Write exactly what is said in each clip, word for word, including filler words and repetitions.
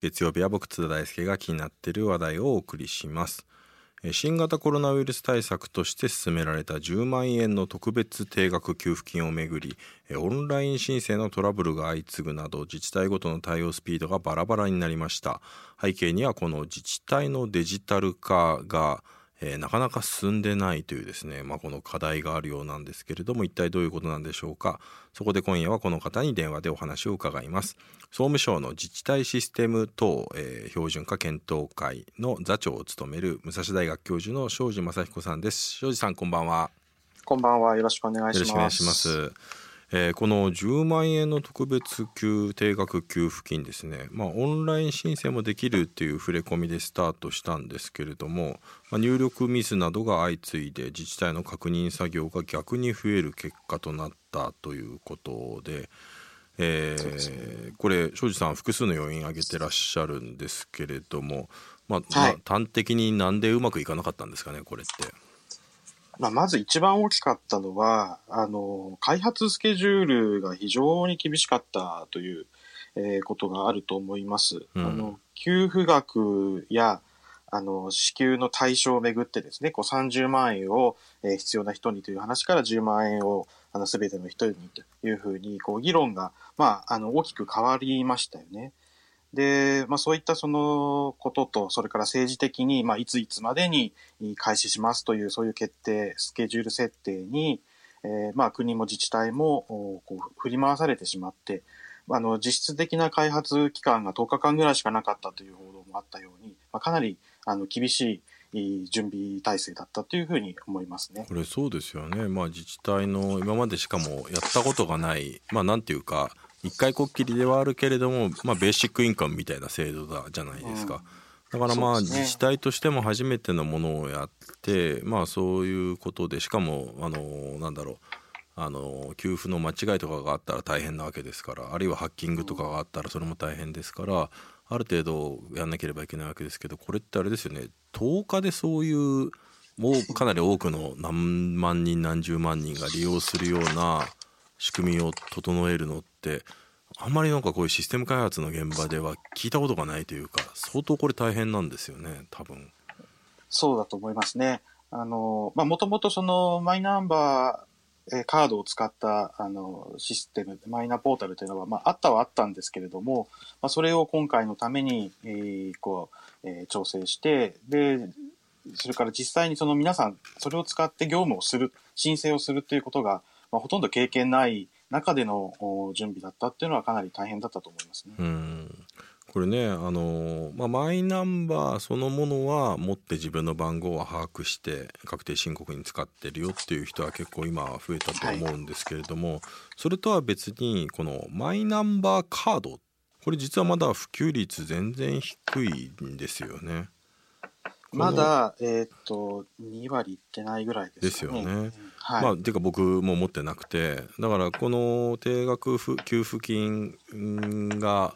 月曜日は僕津田大介が気になっている話題をお送りします。新型コロナウイルス対策として進められたじゅうまんえんの特別定額給付金をめぐり、オンライン申請のトラブルが相次ぐなど、自治体ごとの対応スピードがバラバラになりました。背景にはこの自治体のデジタル化がえー、なかなか進んでないというですね、まあ、この課題があるようなんですけれども、一体どういうことなんでしょうか。そこで今夜はこの方に電話でお話を伺います。総務省の自治体システム等、えー、標準化検討会の座長を務める武蔵大学教授の庄司雅彦さんです。庄司さん、こんばんは。こんばんは、よろしくお願いします。よろしくお願いします。えー、このじゅうまんえんの特別給定額給付金ですね、まあ、オンライン申請もできるという触れ込みでスタートしたんですけれども、まあ、入力ミスなどが相次いで自治体の確認作業が逆に増える結果となったということで、えー、これ庄司さん、複数の要因を挙げてらっしゃるんですけれども、まあはいまあ、端的になんでうまくいかなかったんですかね、これって。まあ、まず一番大きかったのは、あの、開発スケジュールが非常に厳しかったという、えー、ことがあると思います。うん、あの、給付額や、あの、支給の対象をめぐってですね、こうさんじゅうまんえんを、えー、必要な人にという話からじゅうまんえんを、あの、すべての人にというふうに、こう、議論が、まあ、あの、大きく変わりましたよね。で、まあ、そういったそのことと、それから政治的に、まあ、いついつまでに開始しますという、そういう決定、スケジュール設定に、えー、まあ、国も自治体もこう振り回されてしまって、あの、実質的な開発期間がとおかかんぐらいしかなかったという報道もあったように、まあ、かなりあの厳しい準備体制だったというふうに思いますね。これそうですよね。まあ、自治体の今までしかもやったことがない、まあ、なんていうか、一回こっきりではあるけれども、まあ、ベーシックインカムみたいな制度だじゃないですか、うん、だからまあ、ね、自治体としても初めてのものをやって、まあ、そういうことでしかもあのなんだろうあの給付の間違いとかがあったら大変なわけですから、あるいはハッキングとかがあったらそれも大変ですから、うん、ある程度やんなければいけないわけですけど、これってあれですよね、とおかでそういうもうかなり多くの何万人何十万人が利用するような仕組みを整えるのって、あんまりなんかこういうシステム開発の現場では聞いたことがないというか、相当これ大変なんですよね、多分。そうだと思いますね。あの、まあ、もともとそのマイナンバーカードを使ったあのシステム、マイナポータルというのは、まあ、あったはあったんですけれども、まあ、それを今回のために、えー、こう、えー、調整して、でそれから実際にその皆さんそれを使って業務をする、申請をするということが、まあ、ほとんど経験ない中での準備だったっていうのはかなり大変だったと思いますね。うん、これね、あの、まあ、マイナンバーそのものは持って自分の番号は把握して確定申告に使ってるよっていう人は結構今増えたと思うんですけれども、はい、それとは別にこのマイナンバーカード、これ実はまだ普及率全然低いんですよね。まだ、えー、とにわりいってないぐらいですかね。ですよね。はい、まあ、てか僕も持ってなくて、だからこの定額給付金が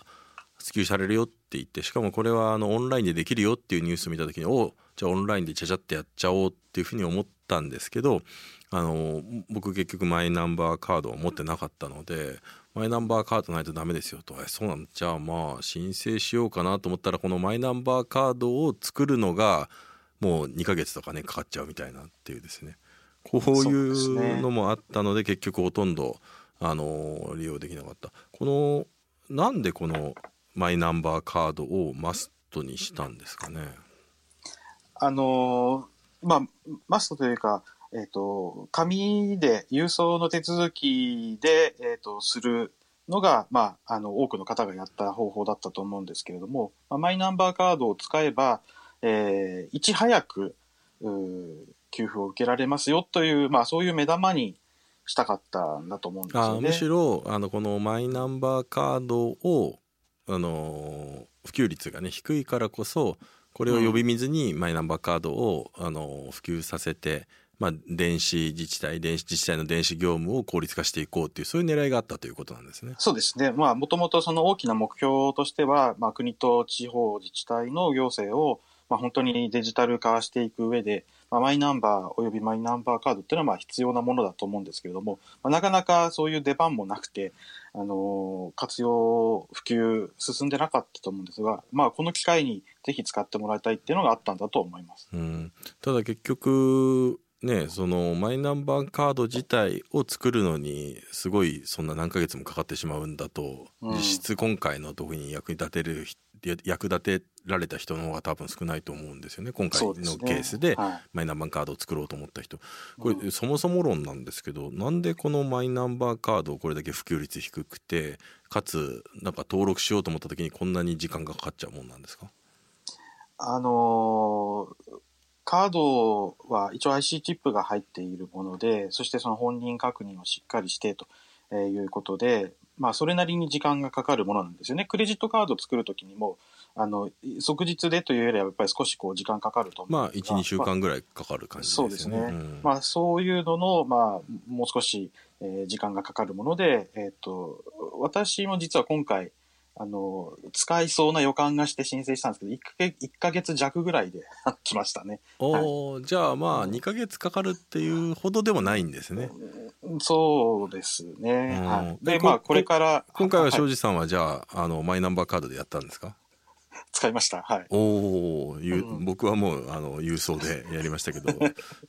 支給されるよって言って、しかもこれはあのオンラインでできるよっていうニュース見た時に、おじゃあオンラインでちゃちゃってやっちゃおうっていうふうに思ったんですけど、あの僕結局マイナンバーカードを持ってなかったので、マイナンバーカードないとダメですよと。そうなんじゃあまあ申請しようかなと思ったら、このマイナンバーカードを作るのがもうにかげつとかねかかっちゃうみたいなっていうですね、こういうのもあったので結局ほとんどあの利用できなかった。このなんでこのマイナンバーカードをマストにしたんですかね。あのまあマストというか、えー、と紙で郵送の手続きで、えー、とするのが、まあ、あの多くの方がやった方法だったと思うんですけれども、まあ、マイナンバーカードを使えば、えー、いち早く給付を受けられますよという、まあ、そういう目玉にしたかったんだと思うんですよね。あむしろあのこのマイナンバーカードを、あのー、普及率が、ね、低いからこそこれを呼び水にマイナンバーカードを、あのー、普及させて、まあ、電子自治体、電子自治体の電子業務を効率化していこうという、そういう狙いがあったということなんですね。そうですね。まあ、もともとその大きな目標としては、まあ、国と地方自治体の行政を、まあ、本当にデジタル化していく上で、まあ、マイナンバーおよびマイナンバーカードっていうのはまあ必要なものだと思うんですけれども、まあ、なかなかそういう出番もなくて、あのー、活用普及進んでなかったと思うんですが、まあ、この機会にぜひ使ってもらいたいっていうのがあったんだと思います。うん、ただ結局ね、そのマイナンバーカード自体を作るのにすごいそんな何ヶ月もかかってしまうんだと、うん、実質今回の特に役に立てる役立てられた人の方が多分少ないと思うんですよね。今回のケースでマイナンバーカードを作ろうと思った人、これそもそも論なんですけど、なんでこのマイナンバーカードをこれだけ普及率低くて、かつなんか登録しようと思った時にこんなに時間がかかっちゃうもんなんですか？あのーカードは一応 アイシー チップが入っているもので、そしてその本人確認をしっかりしてということで、まあ、それなりに時間がかかるものなんですよね。クレジットカード作るときにもあの即日でというよりはやっぱり少しこう時間かかると思うんですが、まあ、いちにしゅうかんぐらいかかる感じですね。まあ、そうですね、うんまあ、そういうのの、まあ、もう少し時間がかかるもので、えー、と私も実は今回あの使いそうな予感がして申請したんですけど、いっかげつ弱ぐらいで来ましたね。お、はい、じゃあまあにかげつかかるっていうほどでもないんですね。そうですね、うんはい、でまあこれから今回は庄司さんはじゃあ、はい、あのマイナンバーカードでやったんですか？使いました、はい、おゆうん、僕はもうあの郵送でやりましたけど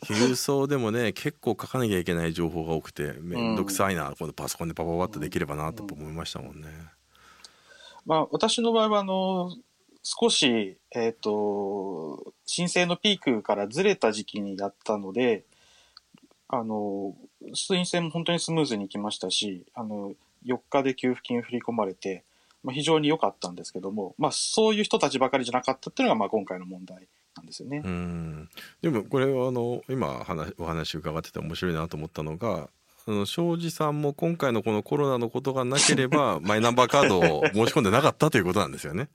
郵送でもね結構書かなきゃいけない情報が多くてめんどくさいな、うん、このパソコンでパパパッとできればなと思いましたもんね。まあ、私の場合はあの少し、えーと、申請のピークからずれた時期にやったので、あの申請も本当にスムーズにいきましたし、あのよっかで給付金振り込まれて、まあ、非常に良かったんですけども、まあ、そういう人たちばかりじゃなかったっていうのがまあ今回の問題なんですよね。うんでもこれはあの今話お話伺ってて面白いなと思ったのが、庄司さんも今回のこのコロナのことがなければマイナンバーカードを申し込んでなかったということなんですよね。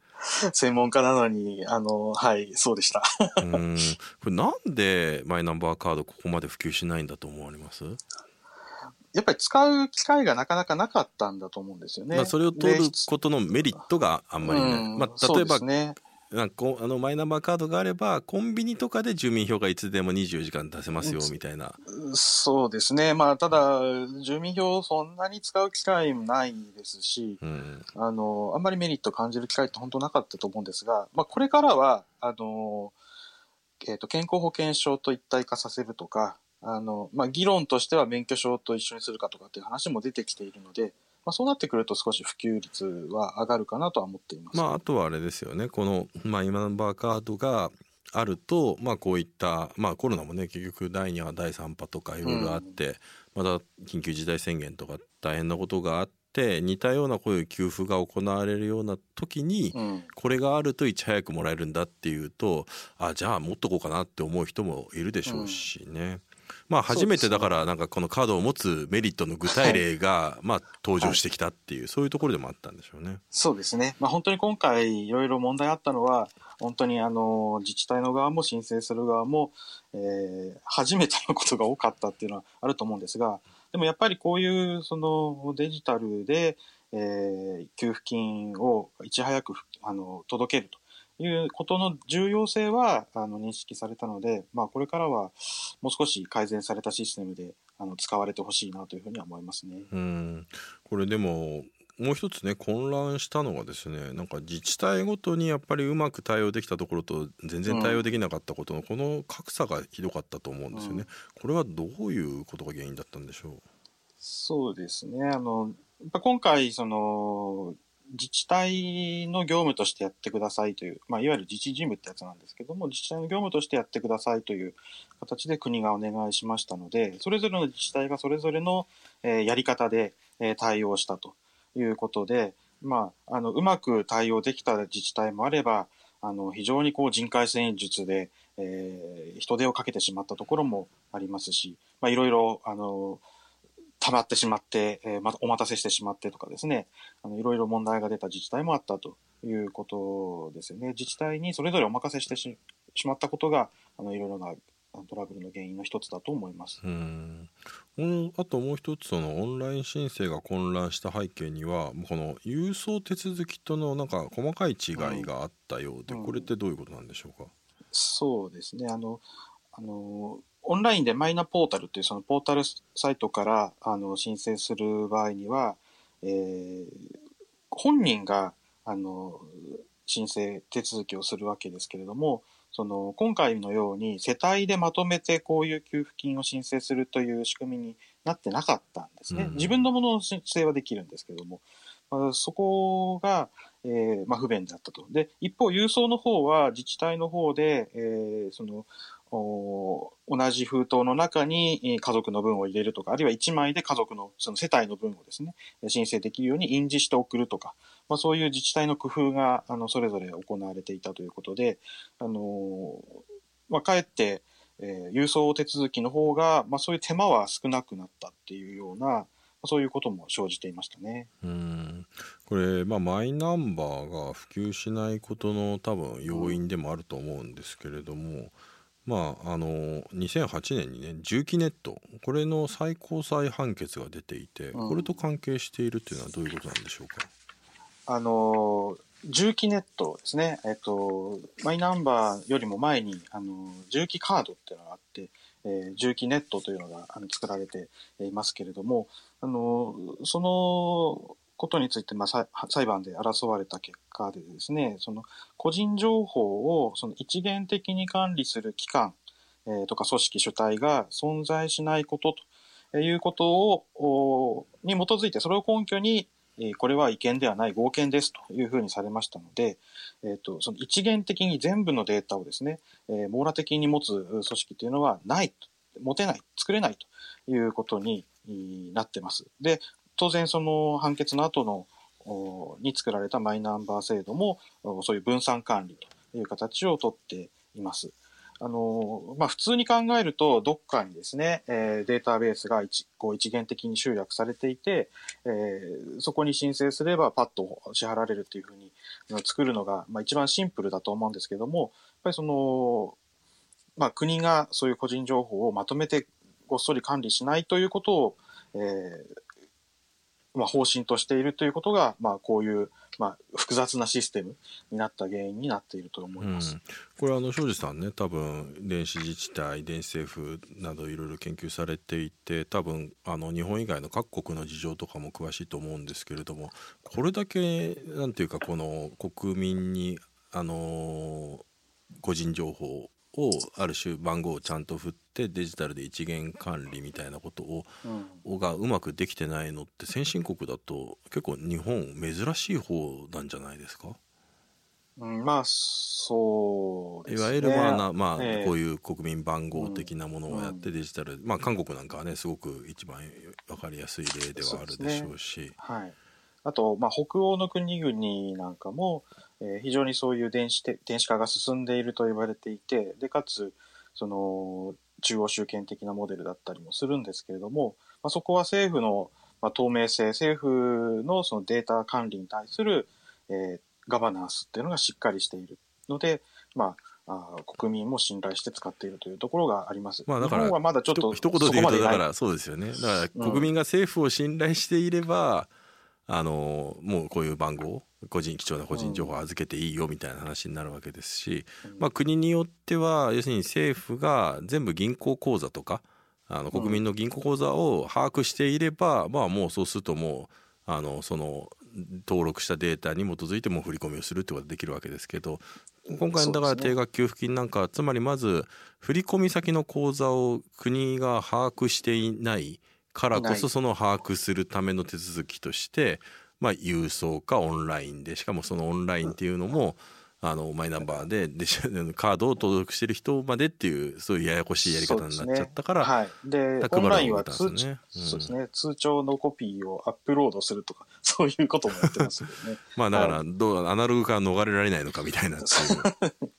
専門家なのにあのはいそうでしたうーんこれなんでマイナンバーカードここまで普及しないんだと思われます？やっぱり使う機会がなかなかなかったんだと思うんですよね。まあ、それを通ることのメリットがあんまりない、うんまあ、例えばなんかあのマイナンバーカードがあればコンビニとかで住民票がいつでもにじゅうよじかん出せますよみたいな。そうですね、まあ、ただ住民票をそんなに使う機会もないですし、うん、あのあんまりメリット感じる機会って本当なかったと思うんですが、まあ、これからはあの、えーと、健康保険証と一体化させるとかあの、まあ、議論としては免許証と一緒にするかとかっていう話も出てきているので、まあ、そうなってくると少し普及率は上がるかなとは思っています。まあ、あとはあれですよね、このマイナンバーカードがあると、まあ、こういった、まあ、コロナもね結局だいに波だいさん波とかいろいろあって、うん、また緊急事態宣言とか大変なことがあって似たようなこういう給付が行われるような時に、うん、これがあるといち早くもらえるんだっていうと、あじゃあ持っとこうかなって思う人もいるでしょうしね、うんまあ、初めてだからなんかこのカードを持つメリットの具体例がまあ登場してきたっていうそういうところでもあったんでしょうね。そうですね、まあ、本当に今回いろいろ問題あったのは本当にあの自治体の側も申請する側もえ初めてのことが多かったっていうのはあると思うんですが、でもやっぱりこういうそのデジタルでえ給付金をいち早くあの届けるということの重要性はあの認識されたので、まあ、これからはもう少し改善されたシステムであの使われてほしいなというふうには思いますね。うんこれでももう一つね混乱したのがですね、なんか自治体ごとにやっぱりうまく対応できたところと全然対応できなかったことのこの格差がひどかったと思うんですよね、うん、これはどういうことが原因だったんでしょう？そうですね、あのやっぱ今回その自治体の業務としてやってくださいという、まあ、いわゆる自治事務ってやつなんですけども、自治体の業務としてやってくださいという形で国がお願いしましたので、それぞれの自治体がそれぞれの、えー、やり方で、えー、対応したということで、まあ、あのうまく対応できた自治体もあれば、あの非常にこう人海戦術で、えー、人手をかけてしまったところもありますし、まあ、いろいろあの溜まってしまって、えー、またお待たせしてしまってとかですね、あのいろいろ問題が出た自治体もあったということですよね。自治体にそれぞれお任せして し, しまったことがあのいろいろなトラブルの原因の一つだと思います。うん、あともう一つそのオンライン申請が混乱した背景にはこの郵送手続きとのなんか細かい違いがあったようで、うん、これってどういうことなんでしょうか？うん、そうですね、あのあのオンラインでマイナポータルというそのポータルサイトからあの申請する場合には、えー、本人があの申請手続きをするわけですけれども、その今回のように世帯でまとめてこういう給付金を申請するという仕組みになってなかったんですね。自分のものの申請はできるんですけれども、まあ、そこが、えーまあ、不便だったと。で一方郵送の方は自治体の方で、えー、その同じ封筒の中に家族の分を入れるとか、あるいはいちまいで家族の、その世帯の分をですね、申請できるように印字して送るとか、まあ、そういう自治体の工夫があのそれぞれ行われていたということで、あのまあ、かえって、えー、郵送手続きの方が、まあ、そういう手間は少なくなったっていうような、そういうことも生じていましたね。うん、これ、まあ、マイナンバーが普及しないことの多分要因でもあると思うんですけれども、うん、まあ、あのにせんはちねんにね、住基ネット、これの最高裁判決が出ていて、これと関係しているというのはどういうことなんでしょうか。うん、あの住基ネットですね、えっと、マイナンバーよりも前にあの住基カードっていうのがあって、えー、住基ネットというのがあの作られていますけれども、あのそのことについて、まあ、裁判で争われた結果でですね、その個人情報をその一元的に管理する機関、えー、とか組織主体が存在しないことということをに基づいて、それを根拠に、えー、これは違憲ではない合憲ですというふうにされましたので、えー、とその一元的に全部のデータをですね、えー、網羅的に持つ組織というのはない、持てない、作れないということになってます。で当然その判決の後のに作られたマイナンバー制度もそういう分散管理という形をとっています。あの、まあ、普通に考えるとどっかにですね、えー、データベースが 一, こう一元的に集約されていて、えー、そこに申請すればパッと支払われるというふうに作るのが、まあ、一番シンプルだと思うんですけども、やっぱりその、まあ、国がそういう個人情報をまとめてごっそり管理しないということを、えーまあ、方針としているということが、まあ、こういう、まあ、複雑なシステムになった原因になっていると思います。うん、これあの庄司さんね、多分電子自治体、電子政府などいろいろ研究されていて、多分あの日本以外の各国の事情とかも詳しいと思うんですけれども、これだけなんていうか、この国民にあの個人情報をある種番号をちゃんと振ってデジタルで一元管理みたいなことを、うん、がうまくできてないのって、先進国だと結構日本珍しい方なんじゃないですか。うん、まあそうですね、いわゆる、まあまあえー、こういう国民番号的なものをやってデジタル、うんうん、まあ、韓国なんかはねすごく一番分かりやすい例ではあるでしょうし、そうですね、はい、あと、まあ、北欧の国々なんかもえー、非常にそういう電子て、電子化が進んでいると言われていて、でかつその中央集権的なモデルだったりもするんですけれども、まあ、そこは政府の、まあ、透明性、政府のそのデータ管理に対する、えー、ガバナンスっていうのがしっかりしているので、まあ、あ国民も信頼して使っているというところがあります。まあ、だから日本はまだちょっと一言で言うと、だからそうですよね。だから国民が政府を信頼していれば、うん、あのもうこういう番号。個人貴重な個人情報を預けていいよみたいな話になるわけですし、まあ、国によっては要するに政府が全部銀行口座とかあの国民の銀行口座を把握していれば、まあ、もうそうするともうあのその登録したデータに基づいてもう振り込みをするってことができるわけですけど、今回のだから定額給付金なんか、つまりまず振込先の口座を国が把握していないからこそ、その把握するための手続きとしてまあ、郵送かオンラインで、しかもそのオンラインっていうのもあのマイナンバーでカードを登録してる人までっていう、そういうややこしいやり方になっちゃったから、はい、でオンラインは通帳のコピーをアップロードするとか、そういうこともやってますよね。まあだからどう、はい、アナログから逃れられないのかみたいなっていう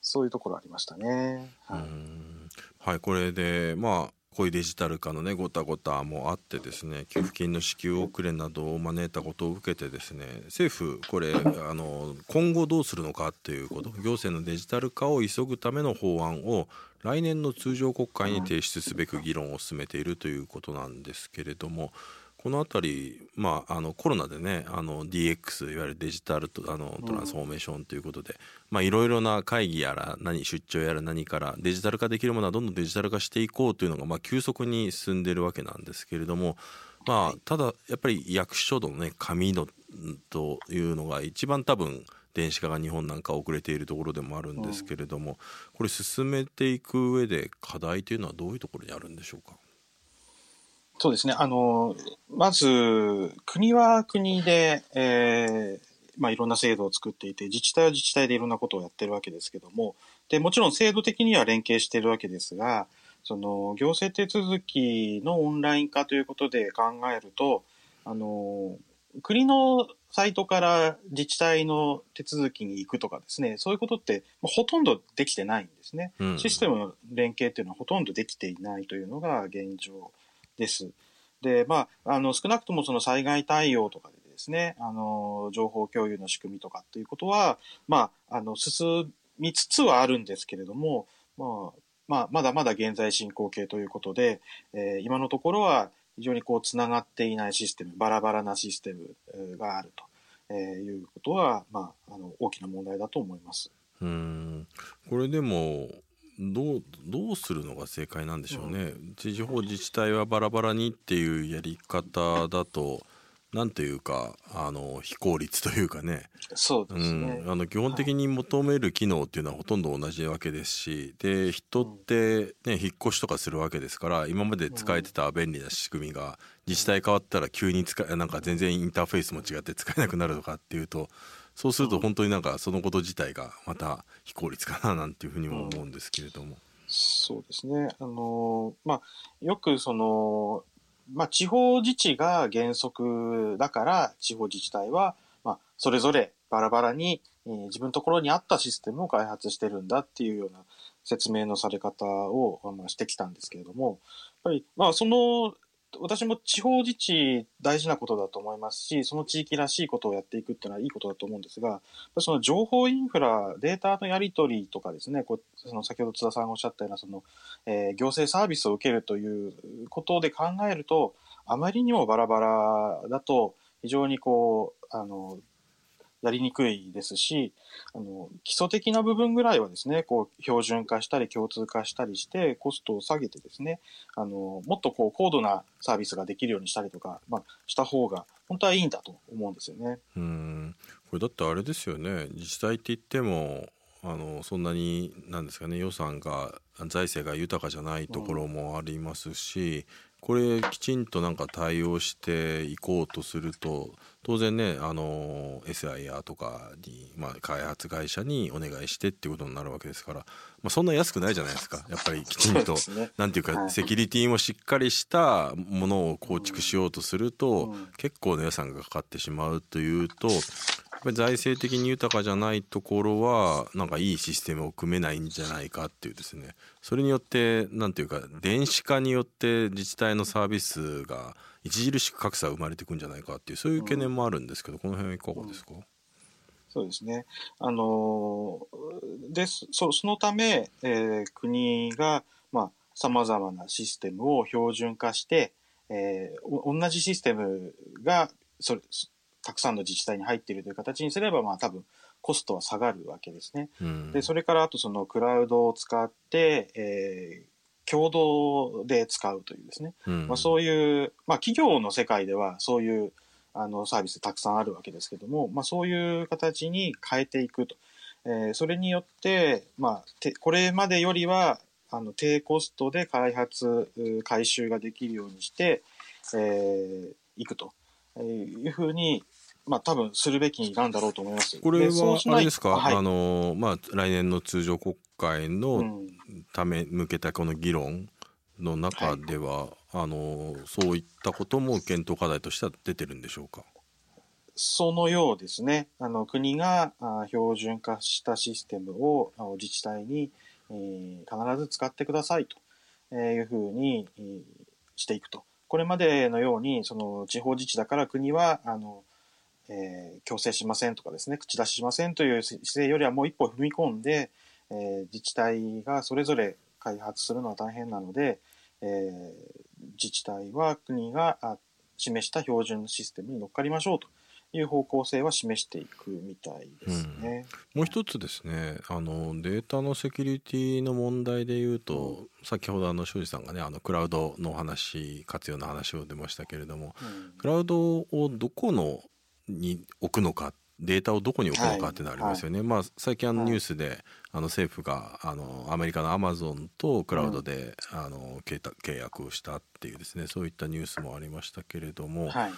そういうところありましたね。はい、うん、はい、これでまあこういうデジタル化のねごたごたもあってですね、給付金の支給遅れなどを招いたことを受けてですね、政府これあの今後どうするのかっていうこと、行政のデジタル化を急ぐための法案を来年の通常国会に提出すべく議論を進めているということなんですけれども、このあたり、まあ、あのコロナでねあの ディーエックス いわゆるデジタルとあのトランスフォーメーションということで、まあ、いろいろな会議やら何出張やら何からデジタル化できるものはどんどんデジタル化していこうというのが、まあ、急速に進んでいるわけなんですけれども、まあ、ただやっぱり役所の、ね、紙のというのが一番多分電子化が日本なんか遅れているところでもあるんですけれども、これ進めていく上で課題というのはどういうところにあるんでしょうか。そうですね、あのまず国は国で、えーまあ、いろんな制度を作っていて、自治体は自治体でいろんなことをやってるわけですけども、でもちろん制度的には連携しているわけですが、その行政手続きのオンライン化ということで考えると、あの国のサイトから自治体の手続きに行くとかですね、そういうことってほとんどできてないんですね、うん、システムの連携というのはほとんどできていないというのが現状です。で、まあ、あの少なくともその災害対応とかでですね、あの情報共有の仕組みとかっていうことは、まあ、あの進みつつはあるんですけれども、まあまあ、まだまだ現在進行形ということで、えー、今のところは非常にこうつながっていないシステム、バラバラなシステムがあるということは、まあ、あの大きな問題だと思います。うーん、これでもど う, どうするのが正解なんでしょうね、うん、地方自治体はバラバラにっていうやり方だとなんというかあの非効率というかね、そうですね、うん、あの基本的に求める機能っていうのはほとんど同じわけですし、で人って、ね、引っ越しとかするわけですから、今まで使えてた便利な仕組みが自治体変わったら急に使なんか全然インターフェースも違って使えなくなるとかっていうと、そうすると本当になんかそのこと自体がまた非効率かななんていうふうにも思うんですけれども、うん、そうですね、あの、まあ、よくその、まあ、地方自治が原則だから地方自治体は、まあ、それぞれバラバラに、えー、自分のところに合ったシステムを開発してるんだっていうような説明のされ方を、まあ、してきたんですけれども、やっぱり、まあ、その私も地方自治大事なことだと思いますし、その地域らしいことをやっていくっていうのはいいことだと思うんですが、その情報インフラ、データのやり取りとかですね、こうその先ほど津田さんがおっしゃったようなその、えー、行政サービスを受けるということで考えると、あまりにもバラバラだと非常にこうあのやりにくいですし、あの基礎的な部分ぐらいはですね、こう標準化したり共通化したりしてコストを下げてですね、あのもっとこう高度なサービスができるようにしたりとか、まあ、した方が本当はいいんだと思うんですよね。うーん、これだってあれですよね、自治体って言ってもあのそんなになんですかね、予算が財政が豊かじゃないところもありますし、うん、これきちんとなんか対応していこうとすると当然ね、あの エスアイアール とかに、まあ、開発会社にお願いしてっていうことになるわけですから、まあ、そんな安くないじゃないですか。やっぱりきちんと、ね、なんていうか、はい、セキュリティもしっかりしたものを構築しようとすると、うん、結構の予算がかかってしまうというと、財政的に豊かじゃないところはなんかいいシステムを組めないんじゃないかっていうですね、それによってなんていうか電子化によって自治体のサービスが著しく格差が生まれていくんじゃないかっていう、そういう懸念もあるんですけど、うん、この辺はいかがですか。うん、そうですね、あので そ, そのため、えー、国がさまざ、あ、まなシステムを標準化して、えー、同じシステムがそれたくさんの自治体に入っているという形にすれば、まあ、多分コストは下がるわけですね。うん、でそれからあとそのクラウドを使って、えー、共同で使うというですね、うん、まあ、そういう、まあ、企業の世界ではそういうあのサービスたくさんあるわけですけども、まあ、そういう形に変えていくと、えー、それによって、まあ、てこれまでよりはあの低コストで開発回収ができるようにして、えー、いくというふうに、まあ、多分するべきなんだろうと思います。これはあれですか、はい、あのまあ、来年の通常国会のため向けたこの議論の中では、うん、はい、あのそういったことも検討課題としては出てるんでしょうか。そのようですね、あの国が標準化したシステムを自治体に、えー、必ず使ってくださいというふうにしていくと、これまでのようにその地方自治だから国はあの、えー、強制しませんとかですね、口出ししませんという姿勢よりはもう一歩踏み込んで、えー、自治体がそれぞれ開発するのは大変なので、えー、自治体は国が示した標準のシステムに乗っかりましょうという方向性は示していくみたいですね。うん、もう一つですね、あのデータのセキュリティの問題でいうと、うん、先ほどあの庄司さんがねあのクラウドの話活用の話を出ましたけれども、うん、クラウドをどこのに置くのか、データをどこに置くのかってなりますよね。はいはい、まあ、最近あのニュースで、はい、あの政府があのアメリカのアマゾンとクラウドで、うん、あの契約をしたっていうですね、そういったニュースもありましたけれども、はい、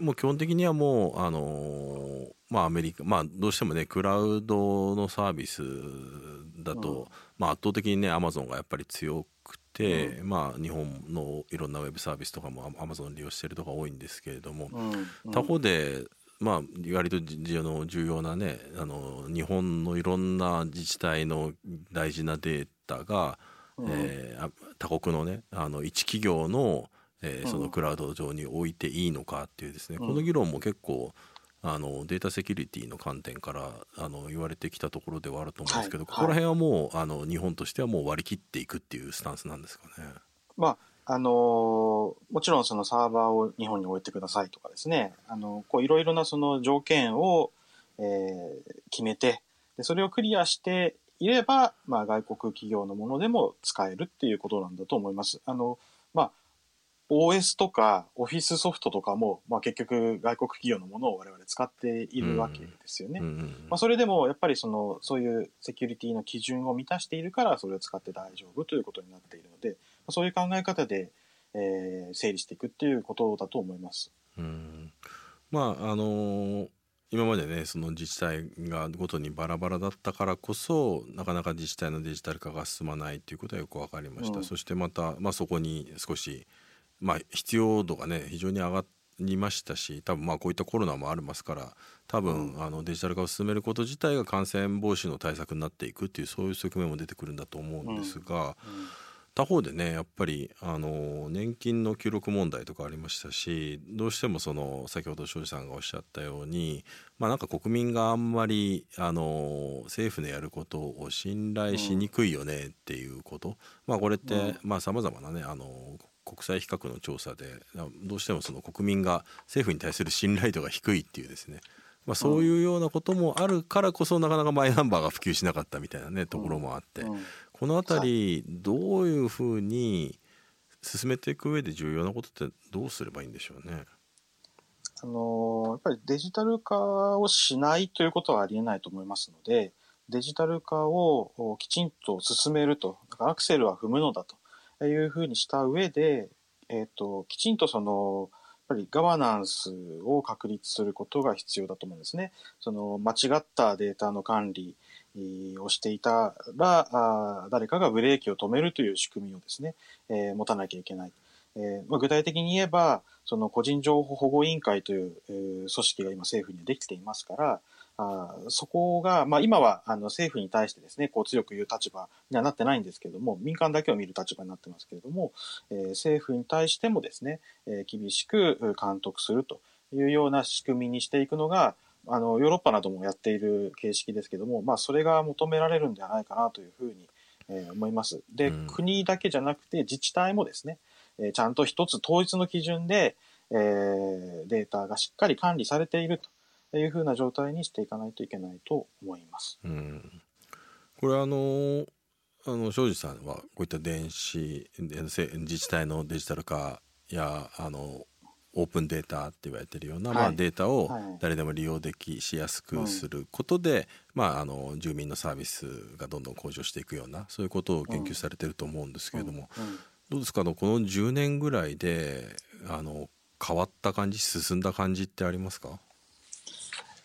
もう基本的にはもうあのまあアメリカ、まあどうしてもねクラウドのサービスだと、うん、まあ圧倒的にねアマゾンがやっぱり強くて、うん、まあ日本のいろんなウェブサービスとかもアマゾン利用してるとか多いんですけれども、うんうん、他方でまあ割と重要なねあの日本のいろんな自治体の大事なデータが、うん、えー、他国のねあの一企業のえー、そのクラウド上に置いていいのかっていうですね、うん、この議論も結構あのデータセキュリティの観点からあの言われてきたところではあると思うんですけど、はい、ここら辺はもうあの日本としてはもう割り切っていくっていうスタンスなんですかね。まああのー、もちろんそのサーバーを日本に置いてくださいとかですね、あのこういろいろなその条件を、えー、決めて、でそれをクリアしていれば、まあ、外国企業のものでも使えるっていうことなんだと思います。あのまあオーエス とかオフィスソフトとかも、まあ、結局外国企業のものを我々使っているわけですよね。うんうんうん、まあ、それでもやっぱりそのそういうセキュリティの基準を満たしているからそれを使って大丈夫ということになっているので、そういう考え方で、えー、整理していくっていうことだと思います。うん、まああのー今までねその自治体がごとにバラバラだったからこそなかなか自治体のデジタル化が進まないということはよく分かりました。うん、そしてまた、まあ、そこに少しまあ、必要度がね非常に上がりましたし、多分まあこういったコロナもありますから、多分あのデジタル化を進めること自体が感染防止の対策になっていくっていう、そういう側面も出てくるんだと思うんですが、他方でねやっぱりあの年金の記録問題とかありましたし、どうしてもその先ほど庄司さんがおっしゃったように、まあなんか国民があんまりあの政府のやることを信頼しにくいよねっていうこと、まあこれってまあ様々なねあの国際比較の調査でどうしてもその国民が政府に対する信頼度が低いっていうですね、まあ、そういうようなこともあるからこそなかなかマイナンバーが普及しなかったみたいなねところもあって、このあたりどういうふうに進めていく上で重要なことってどうすればいいんでしょうね。あのやっぱりデジタル化をしないということはありえないと思いますので、デジタル化をきちんと進めると、だからアクセルは踏むのだというふうにした上で、えーと、きちんとそのやっぱりガバナンスを確立することが必要だと思うんですね。その間違ったデータの管理をしていたら、あ誰かがブレーキを止めるという仕組みをですね、えー、持たなきゃいけない。えーまあ、具体的に言えばその個人情報保護委員会という、えー、組織が今政府にはできていますから、あそこが、まあ、今はあの政府に対してですねこう強く言う立場にはなってないんですけれども、民間だけを見る立場になってますけれども、えー、政府に対してもですね、えー、厳しく監督するというような仕組みにしていくのが、あのヨーロッパなどもやっている形式ですけれども、まあ、それが求められるんじゃないかなというふうに、えー、思います。で、うん、国だけじゃなくて自治体もですね、えー、ちゃんと一つ統一の基準で、えー、データがしっかり管理されているというふうな状態にしていかないといけないと思います。うん、これあのあの庄司さんはこういった電子自治体のデジタル化やあのオープンデータって言われているような、はいまあ、データを誰でも利用できしやすくすることで、はいまあ、あの住民のサービスがどんどん向上していくような、そういうことを研究されていると思うんですけれども、うんうんうん、どうですか、あのこのじゅうねんぐらいであの変わった感じ、進んだ感じってありますか？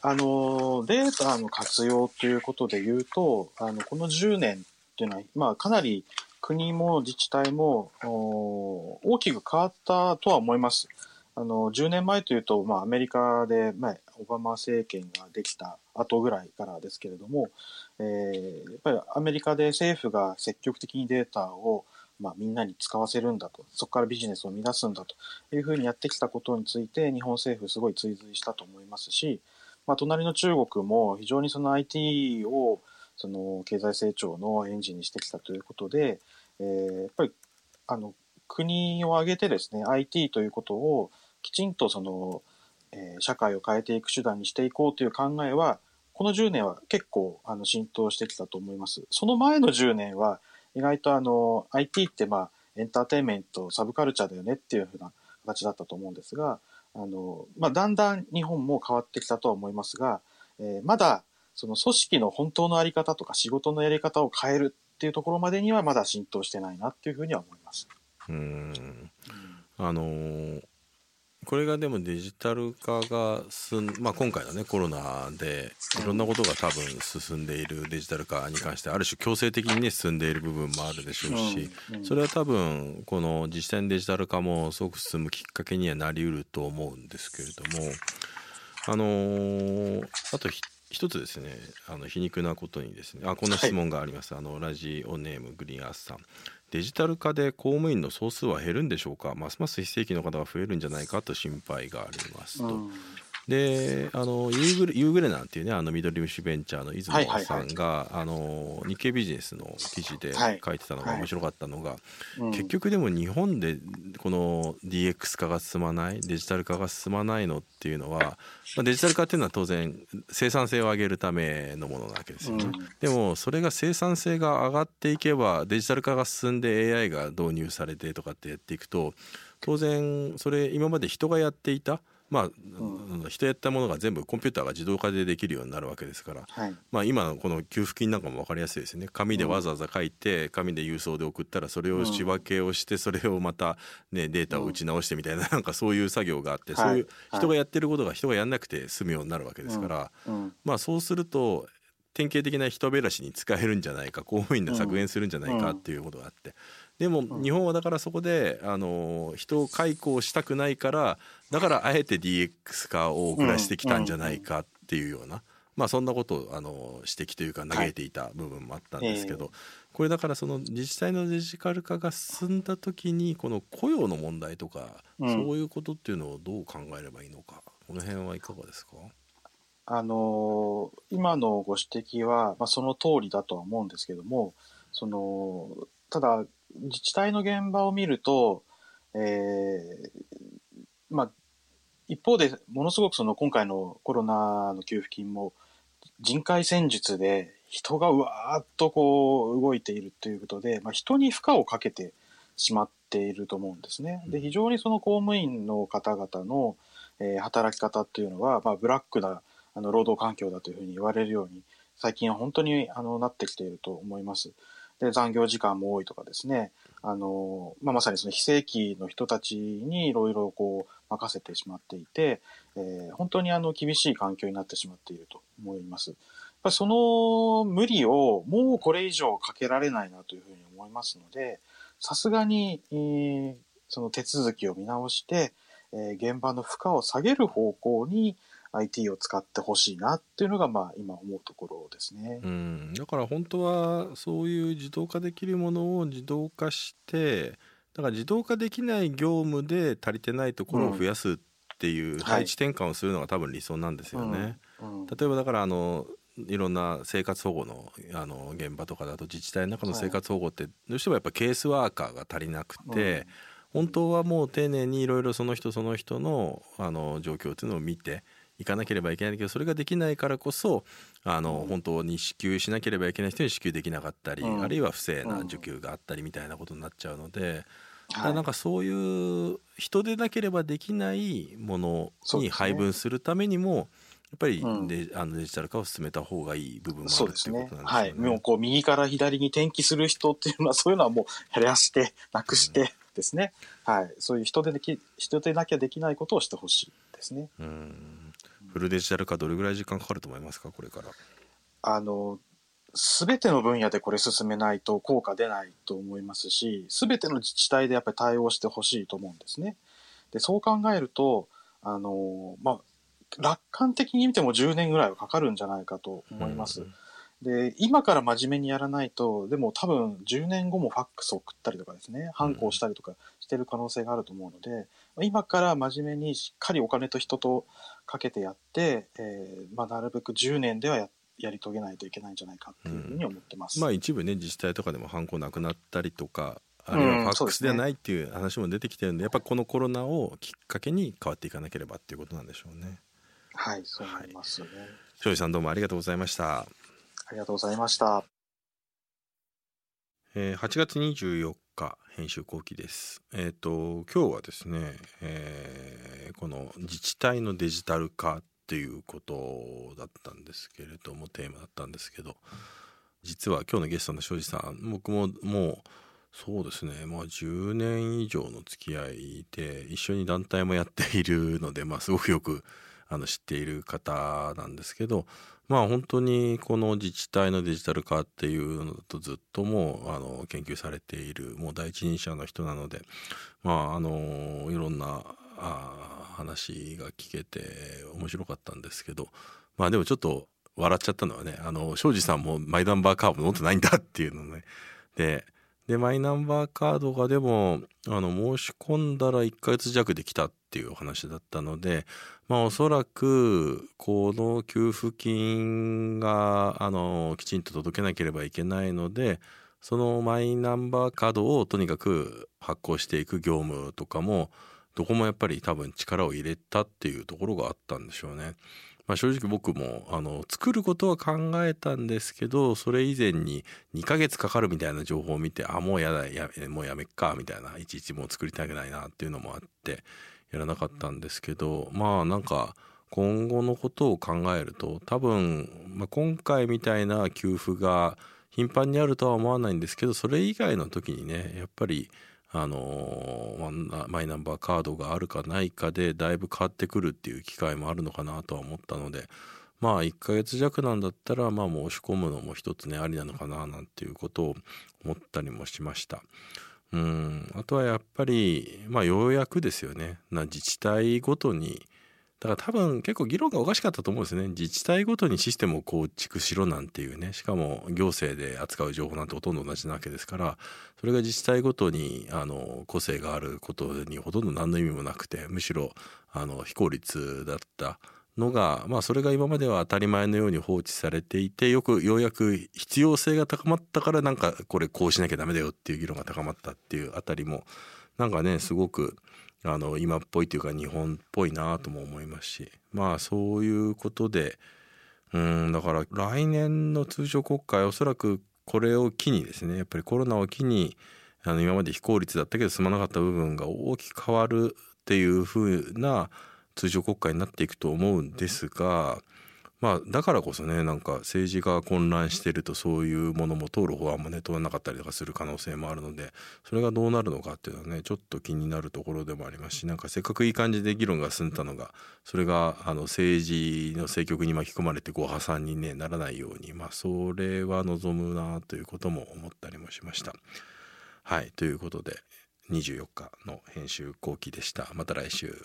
あのデータの活用ということでいうと、あのこのじゅうねんというのは、まあ、かなり国も自治体も大きく変わったとは思います。あのじゅうねんまえというと、まあ、アメリカで、まあ、オバマ政権ができた後ぐらいからですけれども、えー、やっぱりアメリカで政府が積極的にデータを、まあ、みんなに使わせるんだと、そこからビジネスを生み出すんだというふうにやってきたことについて日本政府すごい追随したと思いますし、まあ、隣の中国も非常にその アイティー をその経済成長のエンジンにしてきたということで、えー、やっぱりあの国を挙げてですね アイティー ということをきちんとその、えー、社会を変えていく手段にしていこうという考えはこのじゅうねんは結構あの浸透してきたと思います。その前のじゅうねんは意外とあの アイティー って、まあ、エンターテインメントサブカルチャーだよねっていうふうな形だったと思うんですが、あの、まあ、だんだん日本も変わってきたとは思いますが、えー、まだその組織の本当のあり方とか仕事のやり方を変えるっていうところまでにはまだ浸透してないなっていうふうには思います。うーん、あのー、これがでもデジタル化が進ん、まあ、今回のねコロナでいろんなことが多分進んでいるデジタル化に関してある種強制的にね進んでいる部分もあるでしょうし、それは多分この自治体のデジタル化もすごく進むきっかけにはなりうると思うんですけれども、あのー、あと一つですね、あの皮肉なことにですね、あこんな質問があります、はい、あのラジオネームグリーンアースさん、デジタル化で公務員の総数は減るんでしょうか、ますます非正規の方が増えるんじゃないかと心配がありますと、うん、であのユーグレ、ユーグレなんていうねあの緑虫ベンチャーの出雲さんが、はいはいはい、あの日経ビジネスの記事で書いてたのが面白かったのが、はいはい、結局でも日本でこの ディーエックス 化が進まないデジタル化が進まないのっていうのは、まあ、デジタル化っていうのは当然生産性を上げるためのものなわけですよね、うん、でもそれが生産性が上がっていけばデジタル化が進んで エーアイ が導入されてとかってやっていくと当然それ今まで人がやっていたまあ、人やったものが全部コンピューターが自動化でできるようになるわけですから、はいまあ、今のこの給付金なんかも分かりやすいですね。紙でわざわざ書いて紙で郵送で送ったらそれを仕分けをしてそれをまた、ね、データを打ち直してみたいな、なんかそういう作業があって、はい、そういう人がやってることが人がやんなくて済むようになるわけですから、はいまあ、そうすると典型的な人減らしに使えるんじゃないか公務員が削減するんじゃないかっていうことがあって、でも日本はだからそこであの人を解雇したくないからだからあえて ディーエックス 化を遅らせてきたんじゃないかっていうような、まあそんなことをあの指摘というか嘆いていた部分もあったんですけど、これだからその自治体のデジタル化が進んだ時にこの雇用の問題とかそういうことっていうのをどう考えればいいのか、この辺はいかがですか？あの今のご指摘は、まあ、その通りだとは思うんですけども、そのただ自治体の現場を見ると、えーまあ、一方でものすごくその今回のコロナの給付金も人海戦術で人がうわーっとこう動いているということで、まあ、人に負荷をかけてしまっていると思うんですね。で非常にその公務員の方々の、えー、働き方っていうのは、まあ、ブラックなあの労働環境だというふうに言われるように最近は本当にあのなってきていると思います。で残業時間も多いとかですね、あの、まあ、まさにその非正規の人たちにいろいろこう任せてしまっていて、えー、本当にあの厳しい環境になってしまっていると思います。やっぱりその無理をもうこれ以上かけられないなというふうに思いますので、さすがに、えー、その手続きを見直して、えー、現場の負荷を下げる方向にアイティー を使ってほしいなっていうのがまあ今思うところですね。うん、だから本当はそういう自動化できるものを自動化して、だから自動化できない業務で足りてないところを増やすっていう配置転換をするのが多分理想なんですよね。うんはいうんうん、例えばだからあのいろんな生活保護 の, あの現場とかだと自治体の中の生活保護ってどうしてもやっぱケースワーカーが足りなくて、うん、本当はもう丁寧にいろいろその人その人 の, あの状況っていうのを見て行かなければいけないけど、それができないからこそあの、うん、本当に支給しなければいけない人に支給できなかったり、うん、あるいは不正な受給があったりみたいなことになっちゃうので、うん、だなんかそういう人でなければできないものに配分するためにも、やっぱりデ、うん、あのデジタル化を進めた方がいい部分もあるということなんですよね。はい、もうこう右から左に転記する人っていうのはそういうのはもう減らしてなくして、うんですねはい、そういう人ででき人でなきゃできないことをしてほしいですね。うんフルデジタル化どれぐらい時間かかると思いますかこれから？あの全ての分野でこれ進めないと効果出ないと思いますし、全ての自治体でやっぱり対応してほしいと思うんですね。でそう考えるとあの、まあ、楽観的に見てもじゅうねんぐらいはかかるんじゃないかと思います。で今から真面目にやらないと、でも多分じゅうねんごもファックスを送ったりとかですね、ハンコをしたりとかしてる可能性があると思うので、うん、今から真面目にしっかりお金と人とかけてやって、えーまあ、なるべくじゅうねんでは や, やり遂げないといけないんじゃないかっていうふうに思ってます。うんまあ、一部ね自治体とかでもハンコなくなったりとかあるいはファックスではないっていう話も出てきてるんで、うん、やっぱこのコロナをきっかけに変わっていかなければっていうことなんでしょうね。はい、そうなりますね。庄司さんどうもありがとうございました。ありがとうございました。えー、はちがつにじゅうよっか編集後期です。えーと、今日はですね、えー、この自治体のデジタル化っていうことだったんですけれども、テーマだったんですけど、実は今日のゲストの庄司さん、僕ももうそうですね、まあ、じゅうねんいじょうの付き合いで一緒に団体もやっているので、まあ、すごくよくあの知っている方なんですけど、まあ、本当にこの自治体のデジタル化っていうのとずっともうあの研究されているもう第一人者の人なので、まあ、あのいろんなあ話が聞けて面白かったんですけど、まあ、でもちょっと笑っちゃったのはね、あの庄司さんもマイナンバーカード持ってないんだっていうのね。ででマイナンバーカードがでもあの申し込んだらいっかげつじゃくできたっていうお話だったので、まあ、おそらくこの給付金があのきちんと届けなければいけないので、そのマイナンバーカードをとにかく発行していく業務とかもどこもやっぱり多分力を入れたっていうところがあったんでしょうね。まあ、正直僕もあの作ることは考えたんですけど、それ以前ににかげつかかるみたいな情報を見て、あもうやだやもうやめっかみたいな、いちいちもう作りたくないなっていうのもあってやらなかったんですけど、まあなんか今後のことを考えると多分、まあ、今回みたいな給付が頻繁にあるとは思わないんですけど、それ以外の時にね、やっぱりあのマイナンバーカードがあるかないかでだいぶ変わってくるっていう機会もあるのかなとは思ったので、まあいっかげつじゃくなんだったら、まあ申し込むのも一つねありなのかななんていうことを思ったりもしました。うん、あとはやっぱり、まあ、ようやくですよね、な自治体ごとに、だから多分結構議論がおかしかったと思うんですね。自治体ごとにシステムを構築しろなんていうね、しかも行政で扱う情報なんてほとんど同じなわけですから、それが自治体ごとにあの個性があることにほとんど何の意味もなくて、むしろあの非効率だったのが、まあ、それが今までは当たり前のように放置されていて、よくようやく必要性が高まったから、なんかこれこうしなきゃダメだよっていう議論が高まったっていうあたりもなんかね、すごくあの今っぽいというか日本っぽいなとも思いますし、まあそういうことで、うーん、だから来年の通常国会、おそらくこれを機にですね、やっぱりコロナを機にあの今まで非効率だったけど進まなかった部分が大きく変わるっていう風な通常国会になっていくと思うんですが、まあ、だからこそね、なんか政治が混乱してるとそういうものも通る法案もね通らなかったりとかする可能性もあるので、それがどうなるのかっていうのはね、ちょっと気になるところでもありますし、なんかせっかくいい感じで議論が進んだのが、それがあの政治の政局に巻き込まれてご破産に、ね、ならないように、まあ、それは望むなということも思ったりもしました。はい、ということでにじゅうよっかの編集後期でした。また来週。